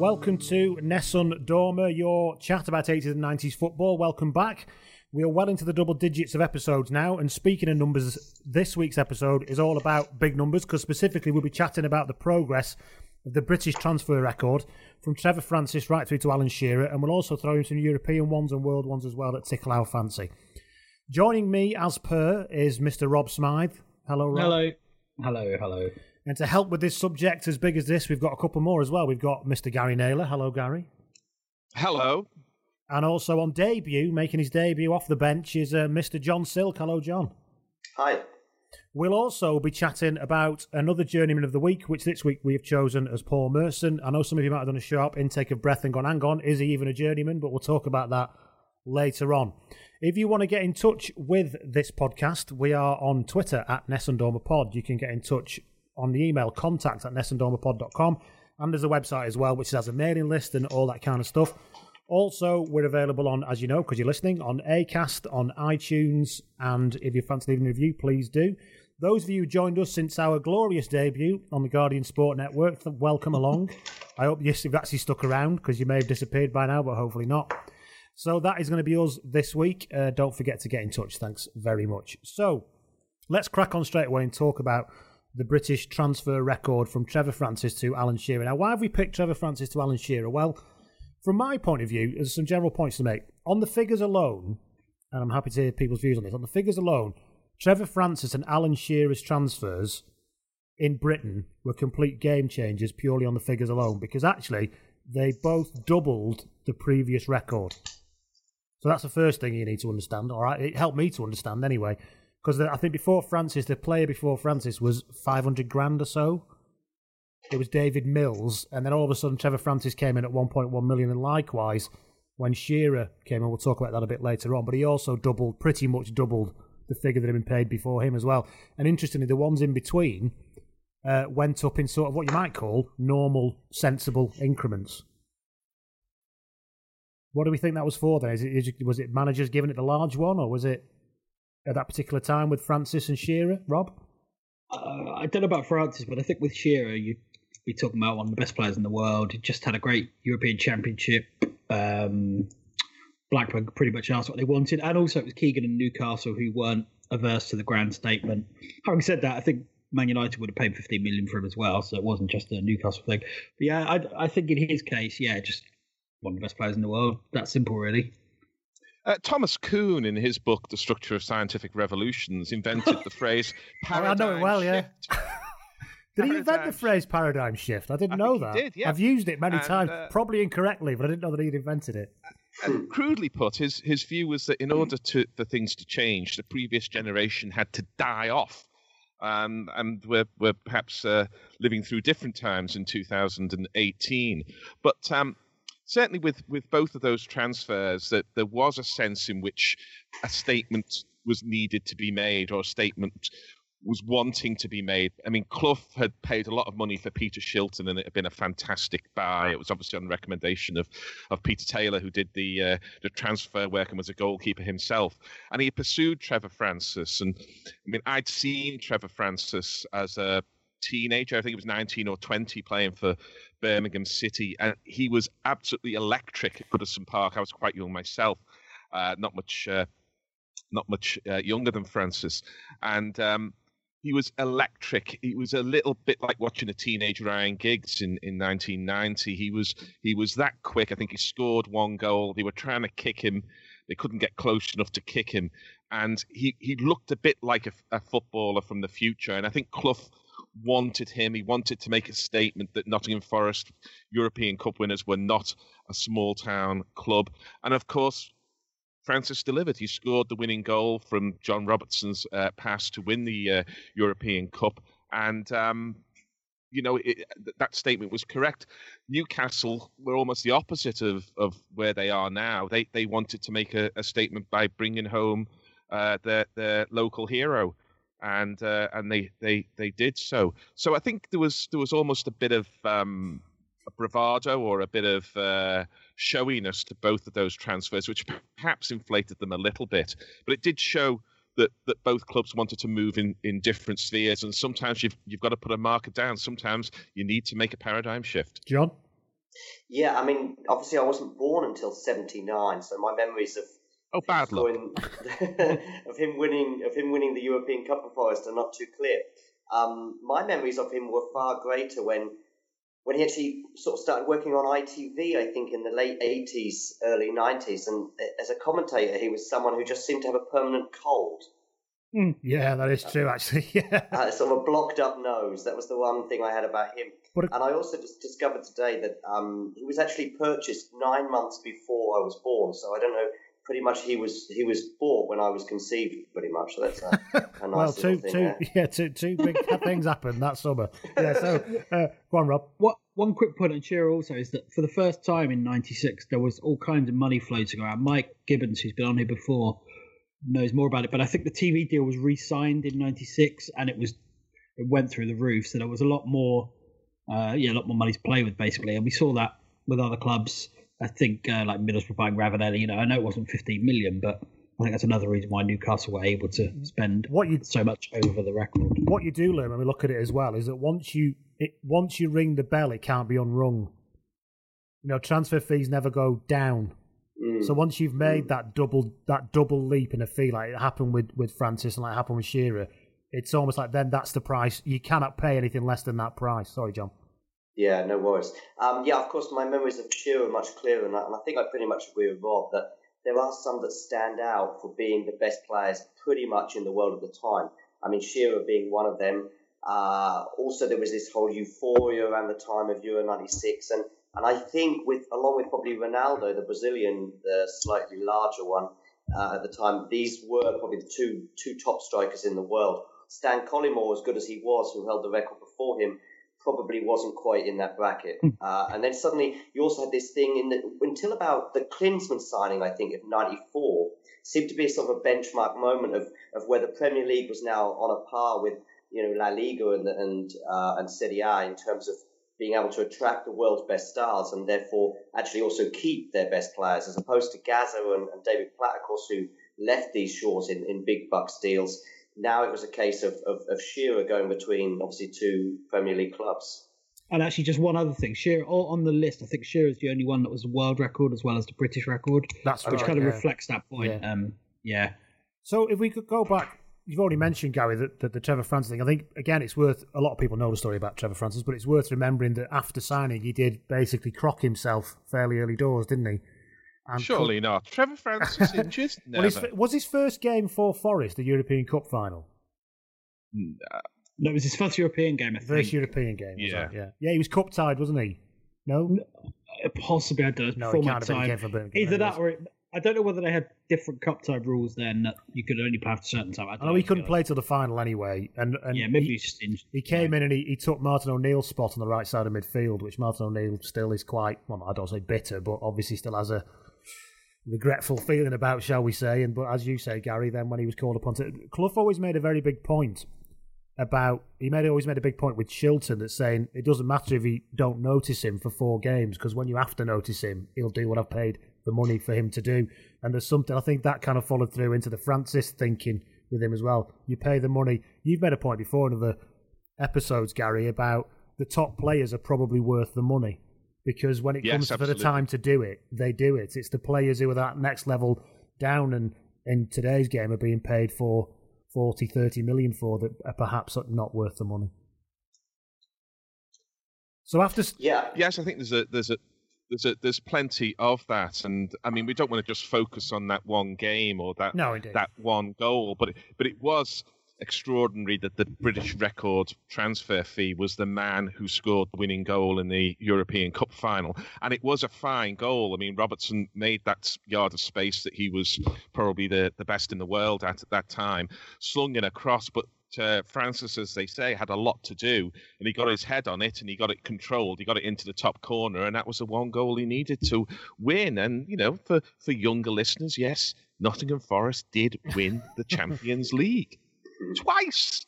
Welcome to Nessun Dorma, your chat about 80s and 90s football. Welcome back. We are well into the double digits of episodes now, and speaking of numbers, this week's episode is all about big numbers, because specifically we'll be chatting about the progress of the British transfer record from Trevor Francis right through to Alan Shearer, and we'll also throw in some European ones and world ones as well that tickle our fancy. Joining me, as per, is Mr. Rob Smythe. Hello, Rob. Hello. And to help with this subject as big as this, we've got a couple more as well. We've got Mr. Gary Naylor. Hello, Gary. Hello. And also on debut, making his debut off the bench, is Mr. John Silk. Hello, John. Hi. We'll also be chatting about another journeyman of the week, which this week we have chosen as Paul Merson. I know some of you might have done a sharp intake of breath and gone, hang on, is he even a journeyman? But we'll talk about that later on. If you want to get in touch with this podcast, we are on Twitter at NessundormaPod. You can get in touch on the email, contact at nessundormapod.com. And there's a website as well, which has a mailing list and all that kind of stuff. Also, we're available on, as you know, because you're listening, on Acast, on iTunes, and if you fancy leaving a review, please do. Those of you who joined us since our glorious debut on the Guardian Sport Network, welcome along. I hope you've actually stuck around, because you may have disappeared by now, but hopefully not. So that is going to be us this week. Don't forget to get in touch. Thanks very much. So let's crack on straight away and talk about the British transfer record from Trevor Francis to Alan Shearer. Now, why have we picked Trevor Francis to Alan Shearer? Well, from my point of view, there's some general points to make. On the figures alone, and I'm happy to hear people's views on this, on the figures alone, Trevor Francis and Alan Shearer's transfers in Britain were complete game changers purely on the figures alone, because actually they both doubled the previous record. So that's the first thing you need to understand. All right, it helped me to understand anyway. Because I think before Francis, the player before Francis was 500 grand or so. It was David Mills. And then all of a sudden, Trevor Francis came in at 1.1 million. And likewise, when Shearer came in, we'll talk about that a bit later on. But he also doubled, pretty much doubled the figure that had been paid before him as well. And interestingly, the ones in between went up in sort of what you might call normal, sensible increments. What do we think that was for then? Was it managers giving it the large one, or was it at that particular time with Francis and Shearer, Rob? I don't know about Francis, but I think with Shearer, you'd be talking about one of the best players in the world. He just had a great European Championship. Blackburn pretty much asked what they wanted. And also it was Keegan and Newcastle who weren't averse to the grand statement. Having said that, I think Man United would have paid 15 million for him as well, so it wasn't just a Newcastle thing. But yeah, I think in his case, yeah, just one of the best players in the world. That simple, really. Thomas Kuhn, in his book, The Structure of Scientific Revolutions, invented the phrase paradigm shift. I know it well, yeah. Did he invent the phrase paradigm shift? I didn't know that. He did, yeah. I've used it many times, probably incorrectly, but I didn't know that he'd invented it. And crudely put, his view was that in order for things to change, the previous generation had to die off. and we're perhaps living through different times in 2018. But certainly with both of those transfers, that there was a sense in which a statement was needed to be made, or a statement was wanting to be made. I mean, Clough had paid a lot of money for Peter Shilton, and it had been a fantastic buy. It was obviously on recommendation of Peter Taylor, who did the transfer work and was a goalkeeper himself. And he pursued Trevor Francis. And I mean, I'd seen Trevor Francis as a teenager. I think he was 19 or 20 playing for Birmingham City. And he was absolutely electric at Goodison Park. I was quite young myself, not much younger than Francis. And he was electric. He was a little bit like watching a teenage Ryan Giggs in 1990. He was that quick. I think he scored one goal. They were trying to kick him. They couldn't get close enough to kick him. And he looked a bit like a footballer from the future. And I think Clough wanted him. He wanted to make a statement that Nottingham Forest European Cup winners were not a small-town club. And, of course, Francis delivered. He scored the winning goal from John Robertson's pass to win the European Cup. And, that statement was correct. Newcastle were almost the opposite of where they are now. They wanted to make a statement by bringing home their local hero. And they did so. So I think there was almost a bit of bravado or a bit of showiness to both of those transfers, which perhaps inflated them a little bit. But it did show that both clubs wanted to move in different spheres, and sometimes you've got to put a marker down. Sometimes you need to make a paradigm shift. John? Yeah, I mean, obviously I wasn't born until 79, so my memories of him winning the European Cup for Forest are not too clear. My memories of him were far greater when he actually sort of started working on ITV, I think, in the late 80s, early 90s. And as a commentator, he was someone who just seemed to have a permanent cold. Yeah, that is true, actually. Yeah. Sort of a blocked-up nose. That was the one thing I had about him. And I also just discovered today that he was actually purchased 9 months before I was born. So I don't know. Pretty much, he was born when I was conceived. Pretty much, so that's a nice thing. Two big things happened that summer. Yeah, so go on, Rob. One quick point on Shearer also is that for the first time in '96, there was all kinds of money floating around. Mike Gibbons, who's been on here before, knows more about it, but I think the TV deal was re-signed in '96, and it went through the roof. So there was a lot more money to play with, basically, and we saw that with other clubs. I think like Middlesbrough buying Ravanelli, I know it wasn't 15 million, but I think that's another reason why Newcastle were able to spend so much over the record. What you do learn when we look at it as well is that once you ring the bell, it can't be unrung. Transfer fees never go down. So once you've made that double leap in a fee, like it happened with Francis and like it happened with Shearer, it's almost like then that's the price. You cannot pay anything less than that price. Sorry, John. Yeah, no worries. Of course, my memories of Shearer are much clearer, and I think I pretty much agree with Rob that there are some that stand out for being the best players pretty much in the world at the time. I mean, Shearer being one of them. Also, there was this whole euphoria around the time of Euro 96, and I think along with probably Ronaldo, the Brazilian, the slightly larger one at the time, these were probably the two top strikers in the world. Stan Collymore, as good as he was, who held the record before him, probably wasn't quite in that bracket. And then suddenly you also had this thing until about the Klinsmann signing, I think, of 94, seemed to be a sort of a benchmark moment of where the Premier League was now on a par with, La Liga and Serie A in terms of being able to attract the world's best stars and therefore actually also keep their best players, as opposed to Gazza and David Platt, of course, who left these shores in big bucks deals. Now it was a case of Shearer going between, obviously, two Premier League clubs. And actually, just one other thing. Shearer, on the list, I think Shearer is the only one that was the world record as well as the British record. That's right. Which kind of reflects that point. Yeah. So if we could go back, you've already mentioned, Gary, that the Trevor Francis thing. I think, again, it's worth, a lot of people know the story about Trevor Francis, but it's worth remembering that after signing, he did basically crock himself fairly early doors, didn't he? Surely not. Trevor Francis injured? Never. Well, was his first game for Forest the European Cup final? No, it was his first European game, I think. First European game, was it? Yeah. Yeah, he was cup-tied, wasn't he? No? Possibly, I don't know. No, he can't have been. Either that or... I don't know whether they had different cup type rules then that you could only play after a certain time. I know he couldn't play till the final anyway, and yeah, maybe he stinged. He came in and he took Martin O'Neill's spot on the right side of midfield, which Martin O'Neill still is quite, well, I don't say bitter, but obviously still has a regretful feeling about, shall we say. And but as you say, Gary, then when he was called upon to, Clough always made a very big point about, he always made a big point with Shilton, that's saying it doesn't matter if you don't notice him for 4 games, because when you have to notice him, he'll do what I've paid the money for him to do. And there's something, I think that kind of followed through into the Francis thinking with him as well. You pay the money. You've made a point before in other episodes, Gary, about the top players are probably worth the money, because when it comes for the time to do it, they do it. It's the players who are that next level down and in today's game are being paid for 40, 30 million for that are perhaps not worth the money. So after I think there's plenty of that, and I mean we don't want to just focus on that one game or that one goal, but it was extraordinary that the British record transfer fee was the man who scored the winning goal in the European Cup final, and it was a fine goal. I mean, Robertson made that yard of space that he was probably the best in the world at that time, slung in a cross, but Francis, as they say, had a lot to do, and he got his head on it and he got it controlled, he got it into the top corner, and that was the one goal he needed to win. And you know, for younger listeners, yes, Nottingham Forest did win the Champions League twice.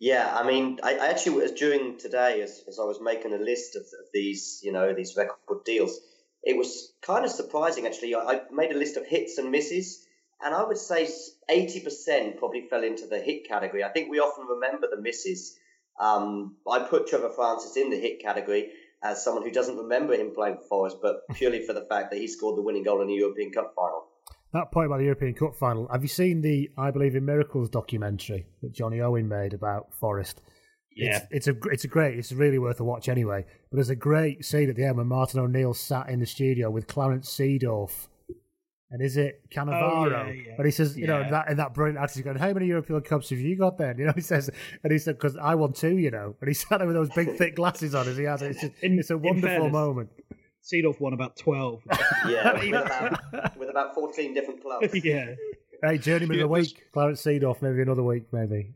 Yeah, I mean, I actually was during today as I was making a list of these, you know, these record deals. It was kind of surprising actually. I made a list of hits and misses, and I would say 80% probably fell into the hit category. I think we often remember the misses. I put Trevor Francis in the hit category as someone who doesn't remember him playing for Forest, but purely for the fact that he scored the winning goal in the European Cup final. That point about the European Cup final, have you seen the I Believe in Miracles documentary that Johnny Owen made about Forest? Yeah. It's really worth a watch anyway. But there's a great scene at the end when Martin O'Neill sat in the studio with Clarence Seedorf. And is it Cannavaro? Oh, yeah. But he says, you know, that brilliant attitude, going, how many European Cups have you got then? You know, he says, and he said, because I won 2, you know. And he sat there with those big, thick glasses on as he has it. It's a wonderful moment. Seedorf won about 12. Yeah, with about 14 different clubs. Yeah. Hey, journeyman of the week, Clarence Seedorf, maybe another week, maybe.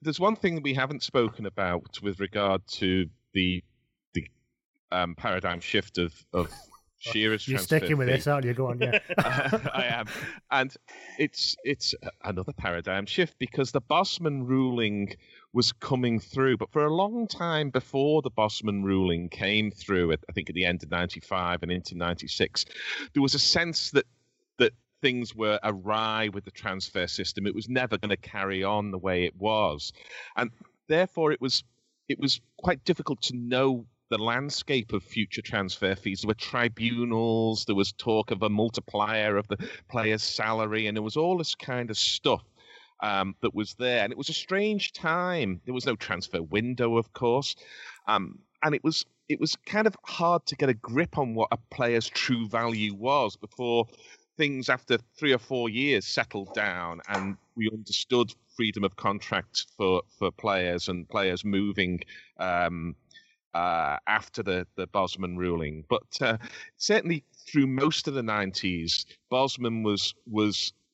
There's one thing that we haven't spoken about with regard to the paradigm shift of Shearer's transfer. You're sticking with this, aren't you? Go on, yeah. I am. And it's another paradigm shift, because the Bosman ruling was coming through. But for a long time before the Bosman ruling came through, I think at the end of 95 and into 96, there was a sense that things were awry with the transfer system. It was never going to carry on the way it was. And therefore, it was quite difficult to know the landscape of future transfer fees. There were tribunals, there was talk of a multiplier of the player's salary, and there was all this kind of stuff. That was there, and it was a strange time. There was no transfer window, of course, and it was kind of hard to get a grip on what a player's true value was before things after 3 or 4 years settled down, and we understood freedom of contract for players and players moving after the Bosman ruling. But certainly through most of the 90s, Bosman was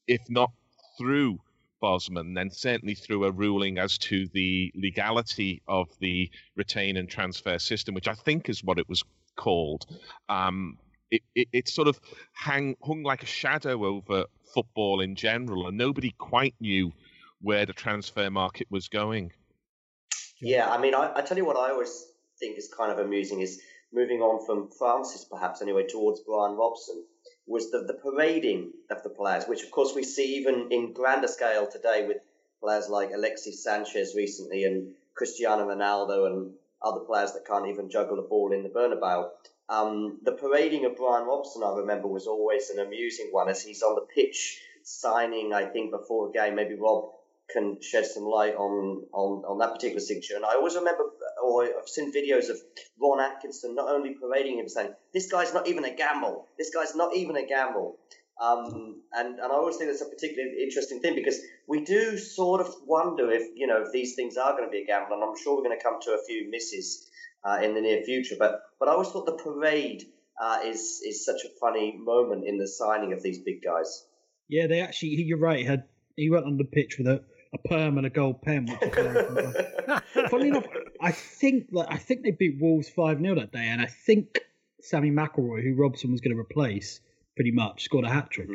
if not through Bosman, then certainly through a ruling as to the legality of the retain and transfer system, which I think is what it was called. It sort of hung like a shadow over football in general, and nobody quite knew where the transfer market was going. Yeah, I mean, I tell you what I always think is kind of amusing is moving on from Francis, perhaps anyway, towards Bryan Robson, was the parading of the players, which, of course, we see even in grander scale today with players like Alexis Sanchez recently and Cristiano Ronaldo and other players that can't even juggle a ball in the Bernabeu. The parading of Bryan Robson, I remember, was always an amusing one, as he's on the pitch signing, I think, before a game. Maybe Rob can shed some light on that particular signature. And I always remember, or I've seen videos of Ron Atkinson not only parading him, saying, this guy's not even a gamble. This guy's not even a gamble. And I always think that's a particularly interesting thing, because we do sort of wonder if, you know, if these things are going to be a gamble. And I'm sure we're going to come to a few misses in the near future. But I always thought the parade is such a funny moment in the signing of these big guys. Yeah, they actually, you're right, he went on the pitch with a perm and a gold pen. Funnily enough, I think they beat Wolves 5-0 that day, and I think Sammy McIlroy, who Robson was going to replace, pretty much scored a hat-trick.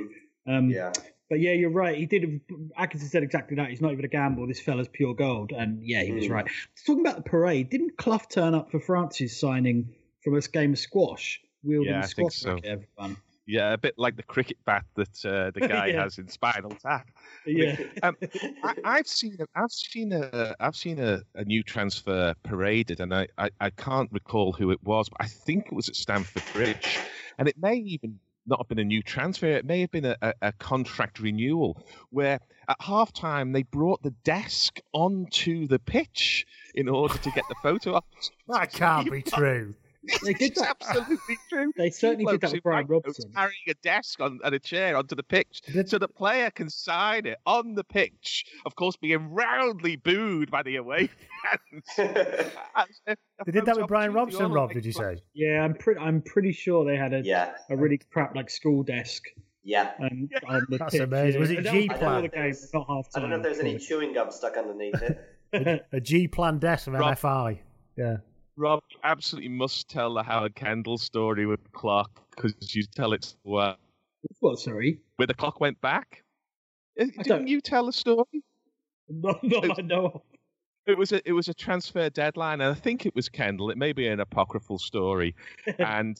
Mm-hmm. But yeah, you're right. He did. Atkinson said exactly that. He's not even a gamble. This fella's pure gold. And yeah, he was right. Talking about the parade, didn't Clough turn up for Francis' signing from a game of squash? Wielding a squash racket, everyone. Yeah, a bit like the cricket bat that the guy has in Spinal Tap. Yeah, I've seen a new transfer paraded, and I can't recall who it was, but I think it was at Stamford Bridge, and it may even not have been a new transfer. It may have been a contract renewal where at halftime they brought the desk onto the pitch in order to get the photo op. That can't be true. They did that. Absolutely true. They certainly did that with Bryan Robson. Carrying a desk and a chair onto the pitch so the player can sign it on the pitch, of course being roundly booed by the away fans. They did that with Bryan Robson, Rob, did you say? Yeah, I'm pretty sure they had a really crap like school desk. Yeah. On the That's pitch. Amazing. Was it G-Plan? I don't know if there's any chewing gum stuck underneath it. A G-Plan desk from MFI. Yeah. Rob, you absolutely must tell the Howard Kendall story with the clock, because you tell it so well. What, sorry? Where the clock went back? Didn't you tell a story? No, I know. It was a transfer deadline, and I think it was Kendall. It may be an apocryphal story. And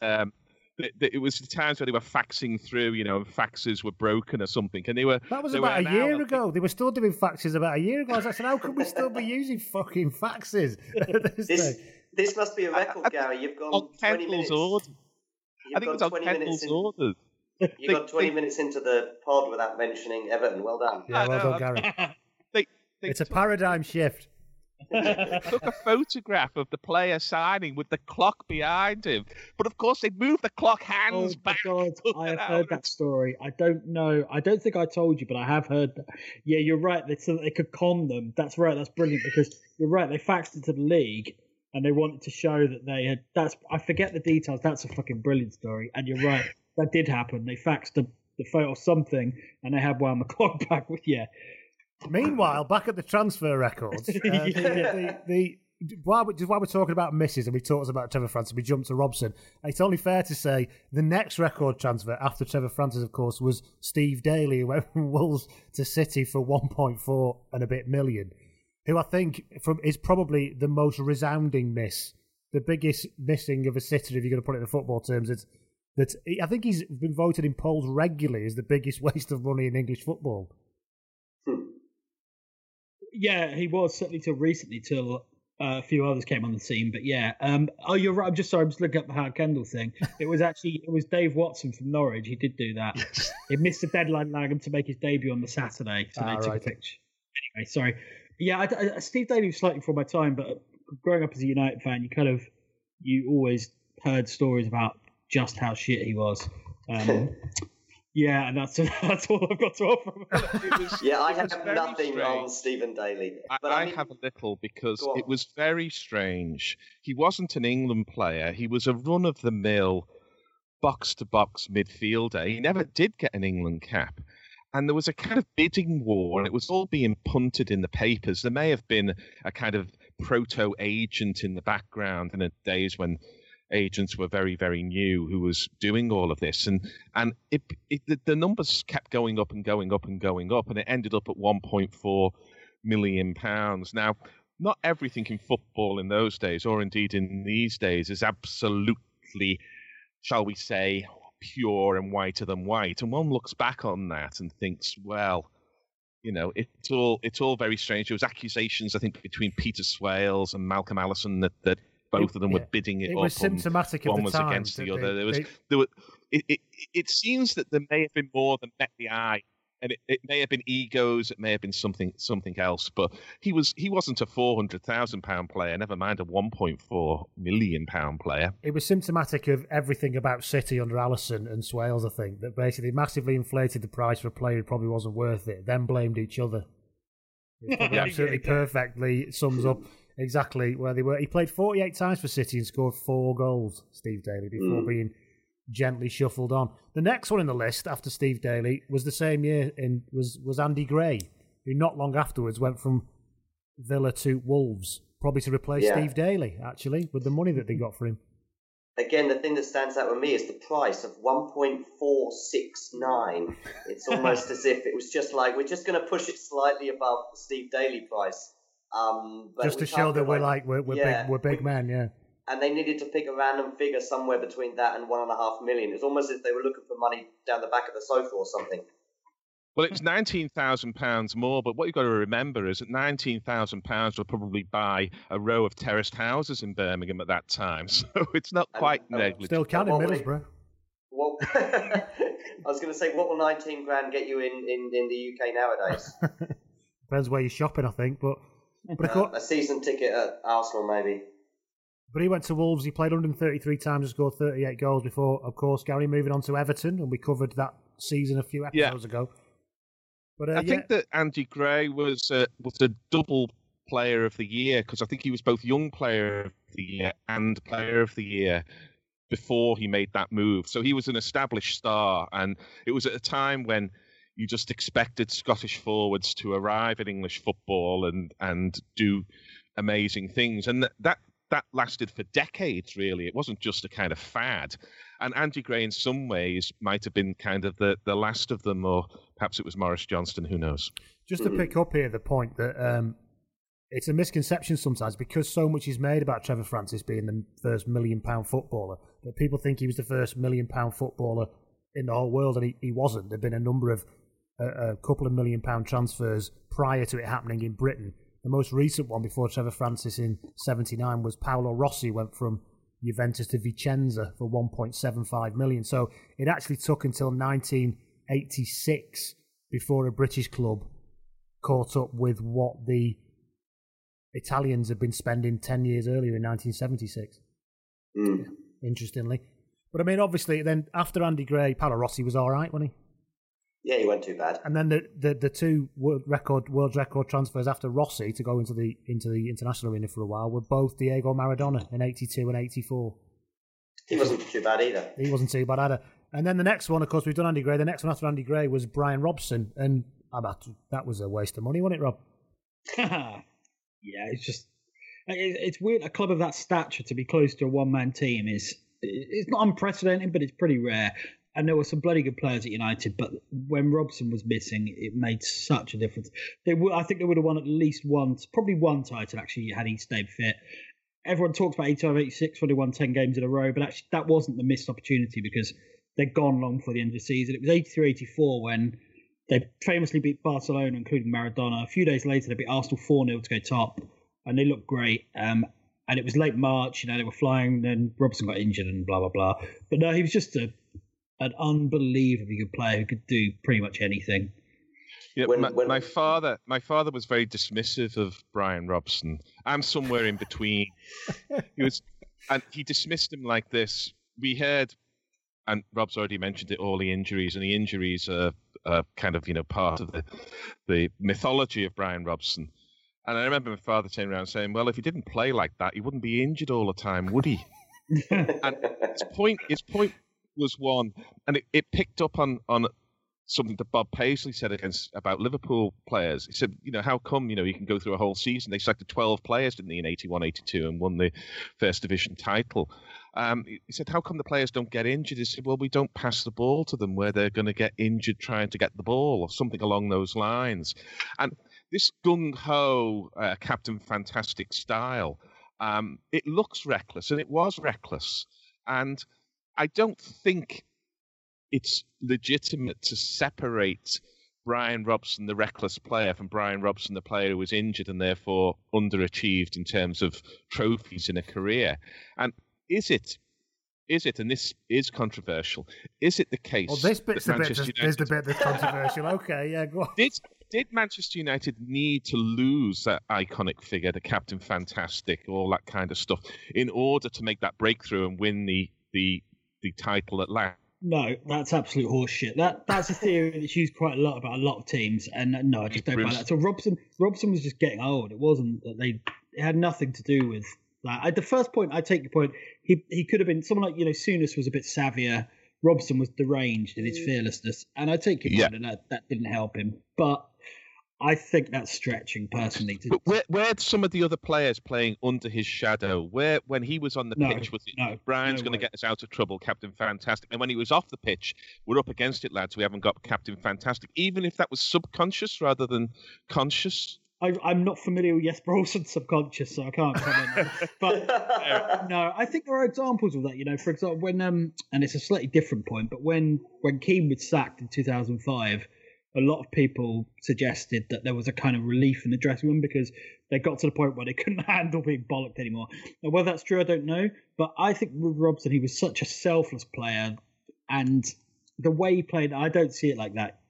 it was the times where they were faxing through, faxes were broken or something. And that was about a year ago. They were still doing faxes about a year ago. I said, how can we still be using fucking faxes? This must be a record, Gary. You've gone 20 minutes. I think it's on Kendall's orders. You got 20 minutes into the pod without mentioning Everton. Well done. Yeah, well done, Gary. It's a paradigm shift. Took a photograph of the player signing with the clock behind him, but of course they moved the clock hands back. Oh my God, I have heard that story. I don't know. I don't think I told you, but I have heard that. Yeah, you're right. So that they could con them. That's right. That's brilliant, because you're right. They faxed it to the league. And they wanted to show that they had. I forget the details. That's a fucking brilliant story. And you're right, that did happen. They faxed the photo or something, and they had one on the clock back. Yeah. Meanwhile, back at the transfer records, while we're talking about misses, and we talked about Trevor Francis, we jumped to Robson. It's only fair to say the next record transfer after Trevor Francis, of course, was Steve Daly, who went from Wolves to City for 1.4 and a bit million. Who I think is probably the most resounding miss, the biggest missing of a sitter, if you're going to put it in football terms. I think he's been voted in polls regularly as the biggest waste of money in English football. Yeah, he was, certainly till recently, till a few others came on the scene. But yeah, you're right. I'm just sorry, I'm just looking up the Howard Kendall thing. It was Dave Watson from Norwich. He did do that. He missed the deadline, allowing him to make his debut on the Saturday, so they took a picture. Anyway, sorry. Yeah, Steve Daly was slightly before my time, but growing up as a United fan, you always heard stories about just how shit he was. Yeah, and that's all I've got to offer. I have nothing on Stephen Daly. But I have a little, because it was very strange. He wasn't an England player. He was a run-of-the-mill, box-to-box midfielder. He never did get an England cap. And there was a kind of bidding war, and it was all being punted in the papers. There may have been a kind of proto-agent in the background in the days when agents were very, very new who was doing all of this. And the numbers kept going up and going up and going up, and it ended up at £1.4 million. Now, not everything in football in those days, or indeed in these days, is absolutely, shall we say, pure and whiter than white, and one looks back on that and thinks, well, it's all very strange. There was accusations, I think, between Peter Swales and Malcolm Allison that both of them were bidding it up. It was symptomatic of the time. One was against the other. It seems that there may have been more than met the eye, and it may have been egos, it may have been something else. But he wasn't a £400,000 player, never mind a £1.4 million player. It was symptomatic of everything about City under Allison and Swales, I think, that basically massively inflated the price for a player who probably wasn't worth it, then blamed each other. It absolutely perfectly sums up exactly where they were. He played 48 times for City and scored 4 goals, Steve Daly, before being gently shuffled on. The next one in the list after Steve Daly was the same year in was Andy Gray, who not long afterwards went from Villa to Wolves, probably to replace Steve Daly, actually, with the money that they got for him. Again, the thing that stands out with me is the price of 1.469. It's almost as if it was just like, we're just going to push it slightly above the Steve Daly price. But just to show that we're big men. And they needed to pick a random figure somewhere between that and 1.5 million. It was almost as if they were looking for money down the back of the sofa or something. Well, it's £19,000 more, but what you've got to remember is that £19,000 will probably buy a row of terraced houses in Birmingham at that time, so it's not quite negligible. Still can in Middlesbrough. Well, I was going to say, what will 19 grand get you in the UK nowadays? Depends where you're shopping, I think, but a season ticket at Arsenal, maybe. But he went to Wolves, he played 133 times and scored 38 goals before, of course, Gary moving on to Everton, and we covered that season a few episodes ago. But, I think that Andy Gray was a double player of the year, because I think he was both young player of the year and player of the year before he made that move. So he was an established star, and it was at a time when you just expected Scottish forwards to arrive in English football and do amazing things. And that lasted for decades, really. It wasn't just a kind of fad. And Andy Gray, in some ways, might have been kind of the last of them, or perhaps it was Maurice Johnston, who knows. Just to pick up here the point that it's a misconception sometimes, because so much is made about Trevor Francis being the first £1 million footballer, that people think he was the first £1 million footballer in the whole world, and he wasn't. There have been a number of a couple of £1 million transfers prior to it happening in Britain. The most recent one before Trevor Francis in 1979 was Paolo Rossi, went from Juventus to Vicenza for 1.75 million. So it actually took until 1986 before a British club caught up with what the Italians had been spending 10 years earlier in 1976. Mm. Interestingly. But I mean, obviously, then after Andy Gray, Paolo Rossi was all right, wasn't he? Yeah, he went too bad. And then the two world record transfers after Rossi to go into the international arena for a while were both Diego Maradona in 82 and 84. He wasn't too bad either. And then the next one, of course, we've done Andy Gray. The next one after Andy Gray was Bryan Robson, and that was a waste of money, wasn't it, Rob? Yeah, it's just it's weird. A club of that stature to be close to a one-man team it's not unprecedented, but it's pretty rare. And there were some bloody good players at United, but when Robson was missing, it made such a difference. I think they would have won at least one title, actually, had he stayed fit. Everyone talks about 85-86 when they won 10 games in a row, but actually that wasn't the missed opportunity because they'd gone long before the end of the season. It was 83-84 when they famously beat Barcelona, including Maradona. A few days later, they beat Arsenal 4-0 to go top, and they looked great. And it was late March, they were flying, then Robson got injured and blah, blah, blah. But no, he was just an unbelievably good player who could do pretty much anything. Yeah, my father was very dismissive of Bryan Robson. I'm somewhere in between. He dismissed him like this. We heard, and Rob's already mentioned it, all the injuries, and the injuries are kind of part of the mythology of Bryan Robson. And I remember my father turning around saying, "Well, if he didn't play like that, he wouldn't be injured all the time, would he?" And his point was one, and it picked up on something that Bob Paisley said about Liverpool players. He said, how come, you can go through a whole season? They selected 12 players, didn't they, in 81-82 and won the first division title. He said, how come the players don't get injured? He said, well, we don't pass the ball to them where they're going to get injured trying to get the ball or something along those lines. And this gung-ho Captain Fantastic style, it looks reckless, and it was reckless. And I don't think it's legitimate to separate Bryan Robson, the reckless player, from Bryan Robson, the player who was injured and therefore underachieved in terms of trophies in a career. And is it, and this is controversial, is it the case? Well, this bit's that Manchester United... the bit that's controversial. Okay, yeah, go on. Did Manchester United need to lose that iconic figure, the Captain Fantastic, all that kind of stuff, in order to make that breakthrough and win the title at last? No, that's absolute horseshit. That's a theory that's used quite a lot about a lot of teams, and no, I just don't buy that. So Robson was just getting old. It wasn't that it had nothing to do with Like, at the first point, I take your point. He could have been someone like, you know, Souness was a bit savvier. Robson was deranged in his fearlessness, and I take your point, and that didn't help him. But I think that's stretching personally. But where some of the other players playing under his shadow? Where when he was on the pitch, was it Brian's going to get us out of trouble, Captain Fantastic? And when he was off the pitch, we're up against it, lads. We haven't got Captain Fantastic, even if that was subconscious rather than conscious. I'm not familiar with Jesper Olsen's subconscious, so I can't comment. But no, I think there are examples of that. You know, for example, when and it's a slightly different point, but when Keane was sacked in 2005. A lot of people suggested that there was a kind of relief in the dressing room because they got to the point where they couldn't handle being bollocked anymore. Now, whether that's true, I don't know. But I think with Robson, he was such a selfless player. And the way he played, I don't see it like that,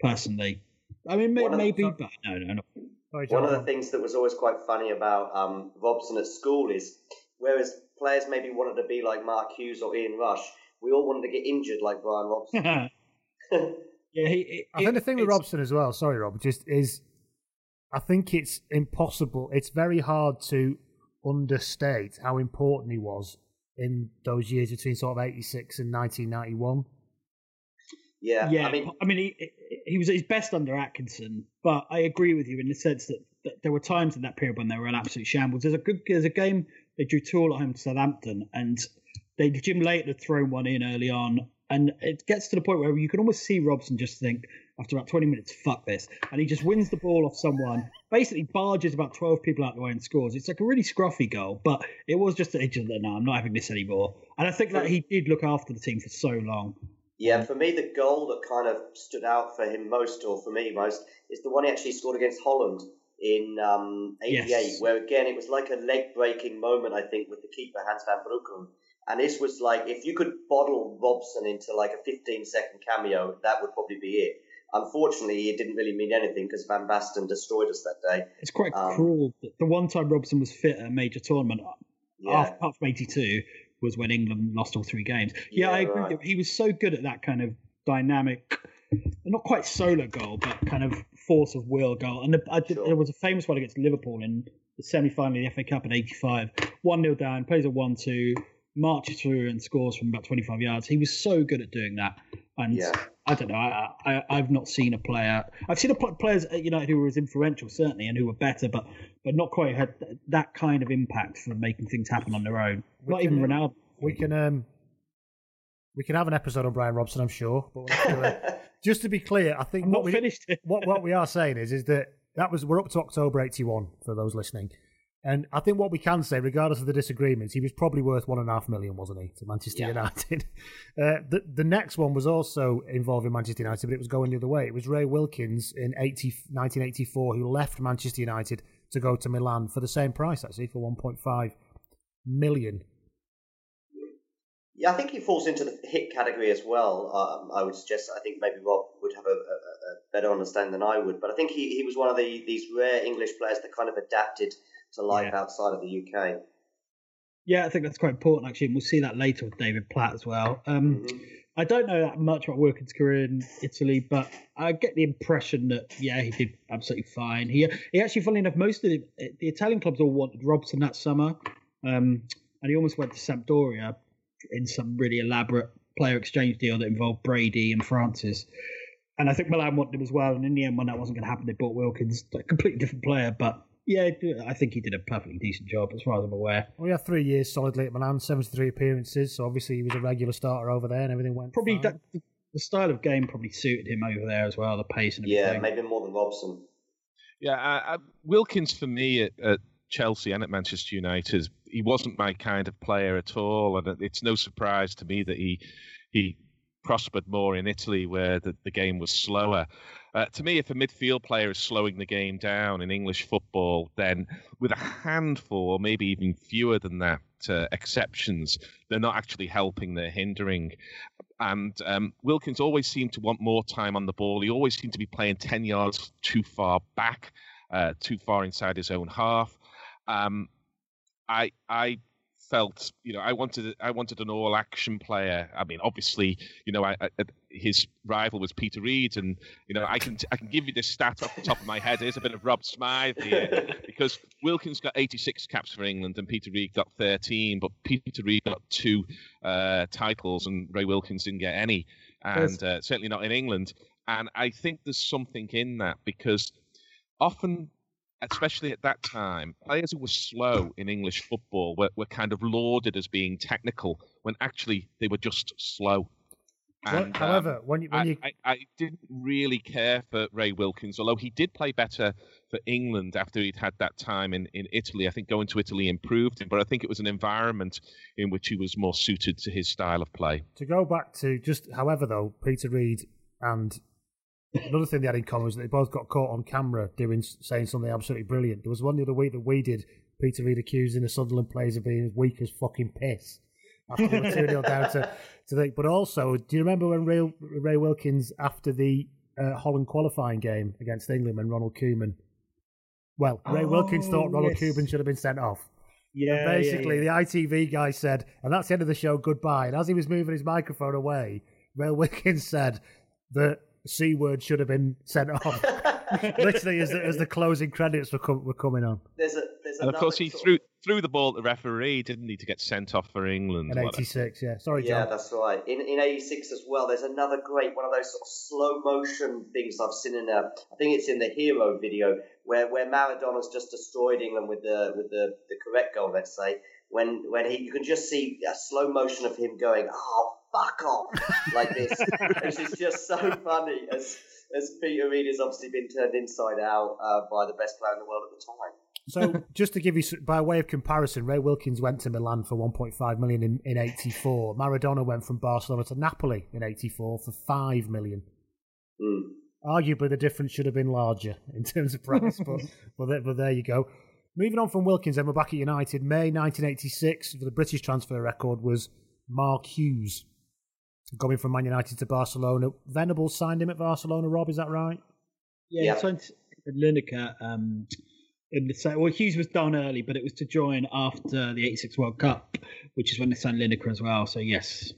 personally. I mean, but no. One of the things that was always quite funny about Robson at school is, whereas players maybe wanted to be like Mark Hughes or Ian Rush, we all wanted to get injured like Bryan Robson. Yeah, I think the thing with Robson as well, sorry Rob, just is I think it's impossible. It's very hard to understate how important he was in those years between sort of 86 and 1991. Yeah. I mean, he was at his best under Atkinson, but I agree with you in the sense that there were times in that period when they were an absolute shambles. There's a game they drew 2-2 at home to Southampton, and Jim Leighton had thrown one in early on. And it gets to the point where you can almost see Robson just think, after about 20 minutes, fuck this. And he just wins the ball off someone, basically barges about 12 people out the way and scores. It's like a really scruffy goal, but it was just that I'm not having this anymore. And I think that he did look after the team for so long. Yeah, for me, the goal that kind of stood out for him most, or for me most, is the one he actually scored against Holland in 88, where, again, it was like a leg-breaking moment, I think, with the keeper, Hans van Broekhorst. And this was like, if you could bottle Robson into like a 15-second cameo, that would probably be it. Unfortunately, it didn't really mean anything because Van Basten destroyed us that day. It's quite cruel. The one time Robson was fit at a major tournament, apart from 82, was when England lost all three games. Yeah, I agree. Right. He was so good at that kind of dynamic, not quite solo goal, but kind of force of will goal. And there was a famous one against Liverpool in the semi-final of the FA Cup in 85. 1-0 down, plays a 1-2. Marches through and scores from about 25 yards. He was so good at doing that. And I don't know, I've not seen a player. I've seen players at United who were as influential, certainly, and who were better, but not quite had that kind of impact for making things happen on their own. Not even Ronaldo. We can have an episode on Bryan Robson, I'm sure. But just to be clear, I think what we are saying is that we're up to October 81 for those listening. And I think what we can say, regardless of the disagreements, he was probably worth $1.5 million, wasn't he, to Manchester United? The next one was also involving Manchester United, but it was going the other way. It was Ray Wilkins in 1984 who left Manchester United to go to Milan for the same price, actually, for $1.5 million. Yeah, I think he falls into the hit category as well. I would suggest, I think maybe Rob would have a better understanding than I would, but I think he was one of these rare English players that kind of adapted to life outside of the UK. Yeah, I think that's quite important, actually, and we'll see that later with David Platt as well. I don't know that much about Wilkins' career in Italy, but I get the impression that, he did absolutely fine. He actually, funnily enough, most of the Italian clubs all wanted Robson that summer, and he almost went to Sampdoria in some really elaborate player exchange deal that involved Brady and Francis. And I think Milan wanted him as well, and in the end, when that wasn't going to happen, they bought Wilkins, a completely different player, but yeah, I think he did a perfectly decent job, as far as I'm aware. Well, he had 3 years solidly at Milan, 73 appearances, so obviously he was a regular starter over there and everything went probably fine. The style of game probably suited him over there as well, the pace and everything. Yeah, maybe more than Robson. Yeah, Wilkins for me at Chelsea and at Manchester United, he wasn't my kind of player at all, and it's no surprise to me that he prospered more in Italy where the game was slower. To me, if a midfield player is slowing the game down in English football, then with a handful, maybe even fewer than that, exceptions, they're not actually helping, they're hindering. And Wilkins always seemed to want more time on the ball. He always seemed to be playing 10 yards too far back, too far inside his own half. I felt, you know, I wanted an all-action player. I mean, obviously, you know, his rival was Peter Reid, and you know, I can give you this stat off the top of my head. Here's a bit of Rob Smythe here, because Wilkins got 86 caps for England, and Peter Reid got 13, but Peter Reid got two titles, and Ray Wilkins didn't get any, and certainly not in England. And I think there's something in that, because often, especially at that time, players who were slow in English football were kind of lauded as being technical, when actually they were just slow. And, however, I didn't really care for Ray Wilkins, although he did play better for England after he'd had that time in Italy. I think going to Italy improved him, but I think it was an environment in which he was more suited to his style of play. To go back to just, however, though, Peter Reid and... another thing they had in common was that they both got caught on camera saying something absolutely brilliant. There was one the other week that we did, Peter Reid accusing the Sunderland players of being as weak as fucking piss. After they were 2-0 down to think. But also, do you remember when Ray Wilkins, after the Holland qualifying game against England, when Ronald Koeman... Well, Ray Wilkins thought Ronald Koeman should have been sent off. Yeah, and basically, the ITV guy said, and that's the end of the show, goodbye. And as he was moving his microphone away, Ray Wilkins said that... C-word should have been sent off. Literally, as the closing credits were coming on. And of course, he threw the ball at the referee, didn't he, to get sent off for England? In 86, yeah. Sorry, John. Yeah, that's right. In 86 as well, there's another great one of those sort of slow-motion things I've seen in I think it's in the Hero video, where Maradona's just destroyed England with the correct goal, let's say. When you can just see a slow motion of him going, oh, fuck off, like this, which is just so funny, as Peter Reid has obviously been turned inside out by the best player in the world at the time. So just to give you, by way of comparison, Ray Wilkins went to Milan for 1.5 million in 84. Maradona went from Barcelona to Napoli in 84 for 5 million. Mm. Arguably the difference should have been larger in terms of price, but there you go. Moving on from Wilkins, then we're back at United. May 1986, for the British transfer record, was Mark Hughes. Going from Man United to Barcelona. Venables signed him at Barcelona, Rob, is that right? Yeah, he signed Lineker. Hughes was done early, but it was to join after the 86 World Cup, which is when they signed Lineker as well, so yes.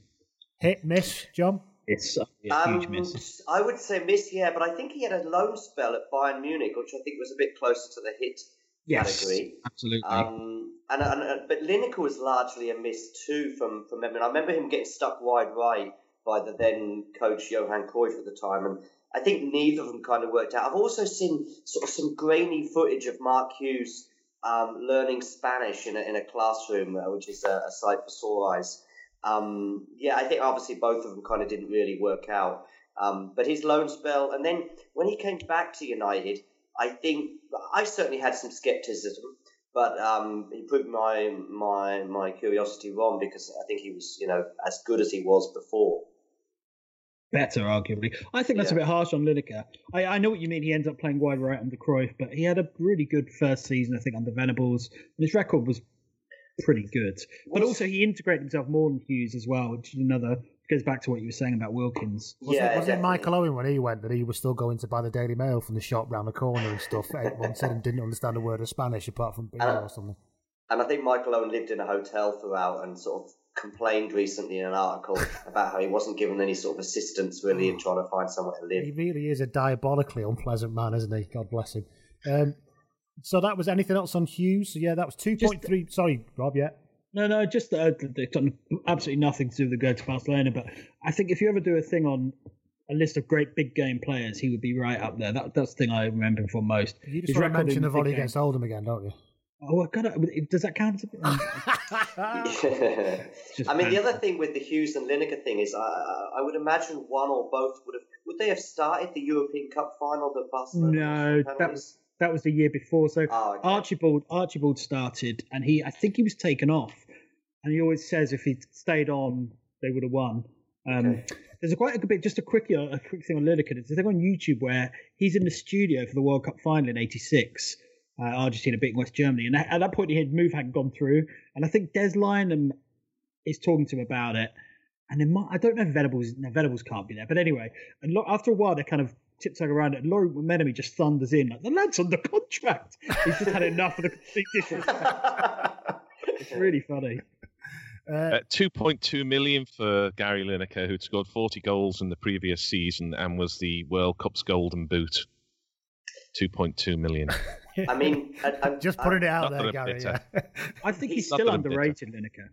Hit, miss, John? It's a huge miss. I would say miss, yeah, but I think he had a loan spell at Bayern Munich, which I think was a bit closer to the hit. Yes, absolutely. But Lineker was largely a miss too from memory. I remember him getting stuck wide right by the then coach Johan Cruyff at the time, and I think neither of them kind of worked out. I've also seen sort of some grainy footage of Mark Hughes learning Spanish in a classroom, which is a sight for sore eyes. I think obviously both of them kind of didn't really work out. But his loan spell, and then when he came back to United, I think I certainly had some scepticism, but he proved my curiosity wrong, because I think he was, you know, as good as he was before. Better, arguably. I think that's a bit harsh on Lineker. I know what you mean. He ends up playing wide right under Cruyff, but he had a really good first season, I think, under Venables, and his record was pretty good. But also he integrated himself more than Hughes as well, which is another... goes back to what you were saying about Wilkins. Wasn't it Michael Owen when he went that he was still going to buy the Daily Mail from the shop round the corner and stuff 8 months in and didn't understand a word of Spanish apart from beer or something? And I think Michael Owen lived in a hotel throughout and sort of complained recently in an article about how he wasn't given any sort of assistance really in trying to find somewhere to live. He really is a diabolically unpleasant man, isn't he? God bless him. So that was anything else on Hughes? So yeah, that was 2.3... Sorry, Rob, yeah. No, just they've done absolutely nothing to do with the go to Barcelona. But I think if you ever do a thing on a list of great big game players, he would be right up there. That's the thing I remember him for most. You just want to mention the volley against Oldham again, don't you? Oh, God, does that count? I mean, the other thing with the Hughes and Lineker thing is I would imagine one or both would they have started the European Cup final that Barcelona? No, that was the year before. So okay. Archibald started, and I think he was taken off. And he always says if he'd stayed on, they would have won. There's a quick thing on Lineker. There's a thing on YouTube where he's in the studio for the World Cup final in 86, Argentina beating West Germany. And at that point, his move hadn't gone through. And I think Des Lynam is talking to him about it. And then I don't know if Venables can't be there. But anyway, and after a while, they're kind of tiptoeing around it. Laurie McMenemy just thunders in, like, the lad's under contract. He's just had enough of the competition. It's really funny. 2.2 million for Gary Lineker, who'd scored 40 goals in the previous season and was the World Cup's golden boot. 2.2 million. I mean, just putting it out there, Gary. Yeah. I think he's still underrated, Lineker.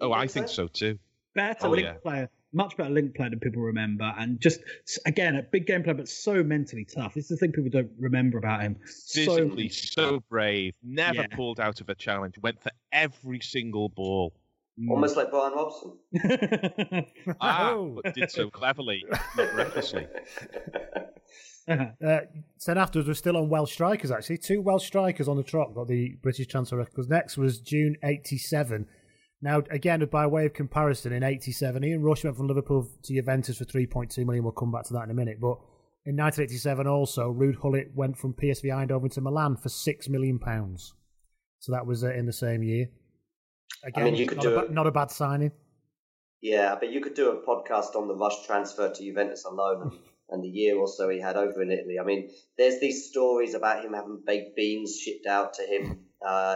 Oh, I think so too. Better link player, much better link player than people remember. And just, again, a big game player, but so mentally tough. This is the thing people don't remember about him. Physically so brave, never pulled out of a challenge, went for every single ball. Almost like Bryan Robson. But did so cleverly, not recklessly. Said afterwards, we're still on Welsh strikers, actually. Two Welsh strikers on the trot got the British transfer record, because next was June 87. Now, again, by way of comparison, in 87, Ian Rush went from Liverpool to Juventus for 3.2 million. We'll come back to that in a minute. But in 1987 also, Ruud Gullit went from PSV Eindhoven to Milan for £6 million. So that was in the same year. Again, I mean, you could not a bad signing. Yeah, but you could do a podcast on the Rush transfer to Juventus alone and the year or so he had over in Italy. I mean, there's these stories about him having baked beans shipped out to him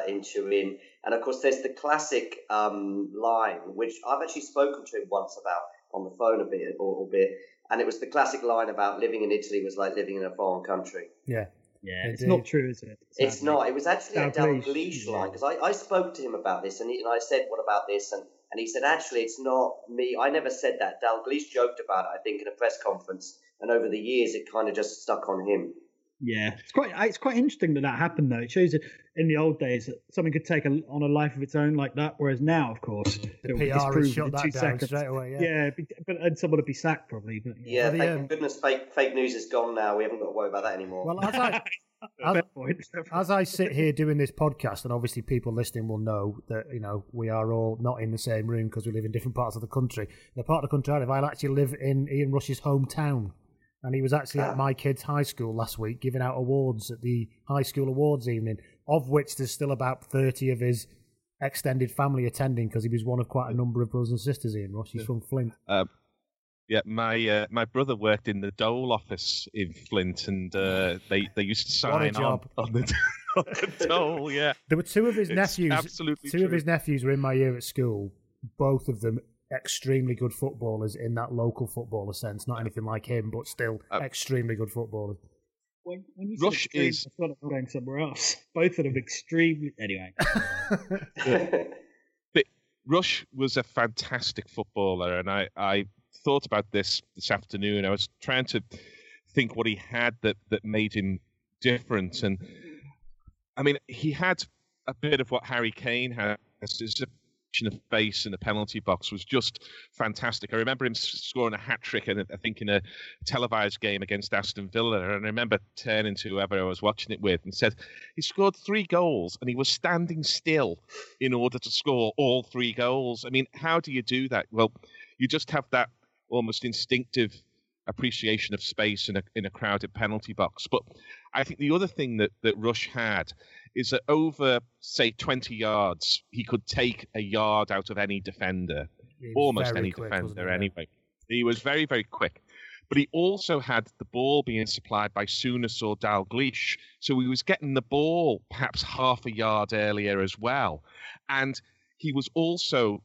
in Turin. And, of course, there's the classic line, which I've actually spoken to him once about on the phone a bit. And it was the classic line about living in Italy was like living in a foreign country. Yeah. Yeah, it's not true, is it? Sadly. It's not. It was actually a Dalglish line, because I spoke to him about this and I said, what about this? And he said, actually, it's not me. I never said that. Dalglish joked about it, I think, in a press conference. And over the years, it kind of just stuck on him. Yeah, it's quite interesting that happened, though. It shows that in the old days that something could take on a life of its own like that, whereas now, of course, the PR is shot that down straight away. Yeah, and someone would be sacked probably. But, yeah, thank goodness fake news is gone now. We haven't got to worry about that anymore. Well, as I sit here doing this podcast, and obviously people listening will know that, you know, we are all not in the same room because we live in different parts of the country. The part of the country I actually live in Ian Rush's hometown. And he was actually at my kids' high school last week giving out awards at the high school awards evening, of which there's still about 30 of his extended family attending, because he was one of quite a number of brothers and sisters, Ian Rush. He's from Flint. My brother worked in the Dole office in Flint, and they used to sign on the Dole, yeah. There were two of his nephews. Absolutely Two of his nephews were in my year at school, both of them extremely good footballers in that local footballer sense, not anything like him, but still extremely good footballers. When you Rush extreme, is I thought I'm going somewhere else. Both of them extremely. Anyway, but Rush was a fantastic footballer, and I thought about this afternoon. I was trying to think what he had that made him different, and I mean, he had a bit of what Harry Kane has. Of face in the penalty box was just fantastic. I remember him scoring a hat-trick, and I think in a televised game against Aston Villa, and I remember turning to whoever I was watching it with and said, he scored 3 goals and he was standing still in order to score all 3 goals. I mean, how do you do that? Well, you just have that almost instinctive appreciation of space in a crowded penalty box. But I think the other thing that Rush had is that over, say, 20 yards, he could take a yard out of any defender, almost any defender anyway. He was very, very quick. But he also had the ball being supplied by Souness or Dalglish, so he was getting the ball perhaps half a yard earlier as well. And he was also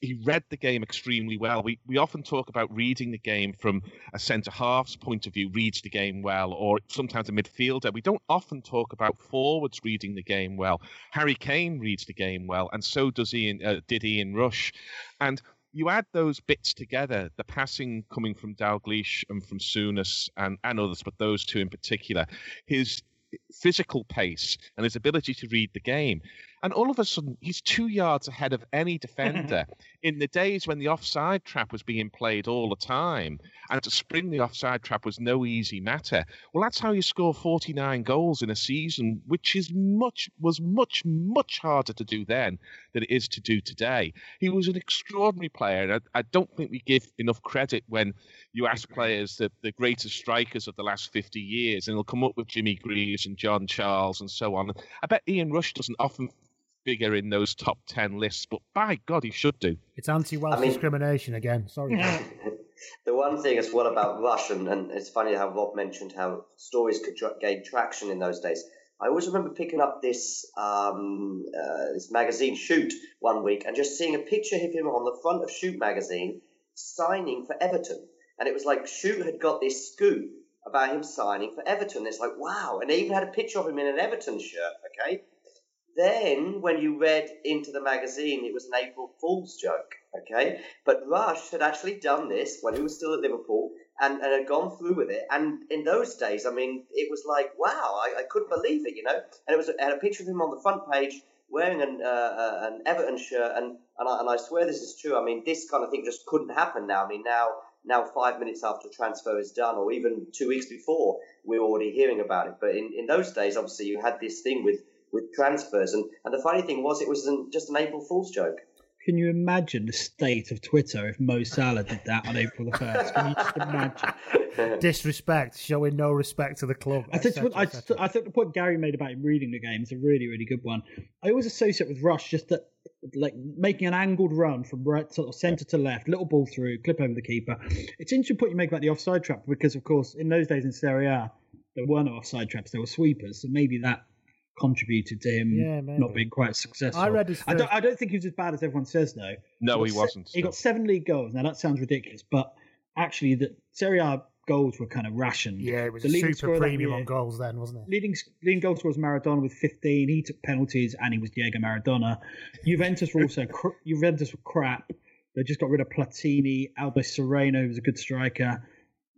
he read the game extremely well. We often talk about reading the game from a centre-half's point of view, reads the game well, or sometimes a midfielder. We don't often talk about forwards reading the game well. Harry Kane reads the game well, and so does Ian Rush. And you add those bits together, the passing coming from Dalglish and from Souness and others, but those two in particular, his physical pace and his ability to read the game. And all of a sudden, he's 2 yards ahead of any defender. In the days when the offside trap was being played all the time, and to spring the offside trap was no easy matter. Well, that's how you score 49 goals in a season, which was much, much harder to do then than it is to do today. He was an extraordinary player, and I don't think we give enough credit when you ask players the greatest strikers of the last 50 years, and they'll come up with Jimmy Greaves and John Charles and so on. I bet Ian Rush doesn't often figure in those top 10 lists, but by God, he should do. It's anti-Welsh discrimination again. Sorry. The one thing as well about Rush, and it's funny how Rob mentioned how stories could gain traction in those days. I always remember picking up this this magazine, Shoot, one week, and just seeing a picture of him on the front of Shoot magazine signing for Everton. And it was like Shoot had got this scoop about him signing for Everton. It's like, wow. And they even had a picture of him in an Everton shirt, okay? Then when you read into the magazine, it was an April Fool's joke, okay? But Rush had actually done this when he was still at Liverpool and had gone through with it. And in those days, I mean, it was like, wow, I couldn't believe it, you know? And it had a picture of him on the front page wearing an Everton shirt. And I swear this is true. I mean, this kind of thing just couldn't happen now. I mean, now 5 minutes after transfer is done, or even 2 weeks before, we're already hearing about it. But in those days, obviously, you had this thing with transfers. And the funny thing was, it was just an April Fool's joke. Can you imagine the state of Twitter if Mo Salah did that on April the 1st? Can you just imagine? Disrespect, showing no respect to the club. I think the point Gary made about him reading the game is a really, really good one. I always associate with Rush just that, like, making an angled run from right sort of centre to left, little ball through, clip over the keeper. It's an interesting point you make about the offside trap because, of course, in those days in Serie A, there were no offside traps, there were sweepers, so maybe that contributed to him not being quite successful. I don't think he was as bad as everyone says, though. No, he wasn't. He got 7 league goals. Now, that sounds ridiculous, but actually the Serie A goals were kind of rationed. Yeah, it was the super premium on goals then, wasn't it? Leading goal scorer was Maradona with 15. He took penalties, and he was Diego Maradona. Juventus were also crap. They just got rid of Platini. Aldo Sereno was a good striker.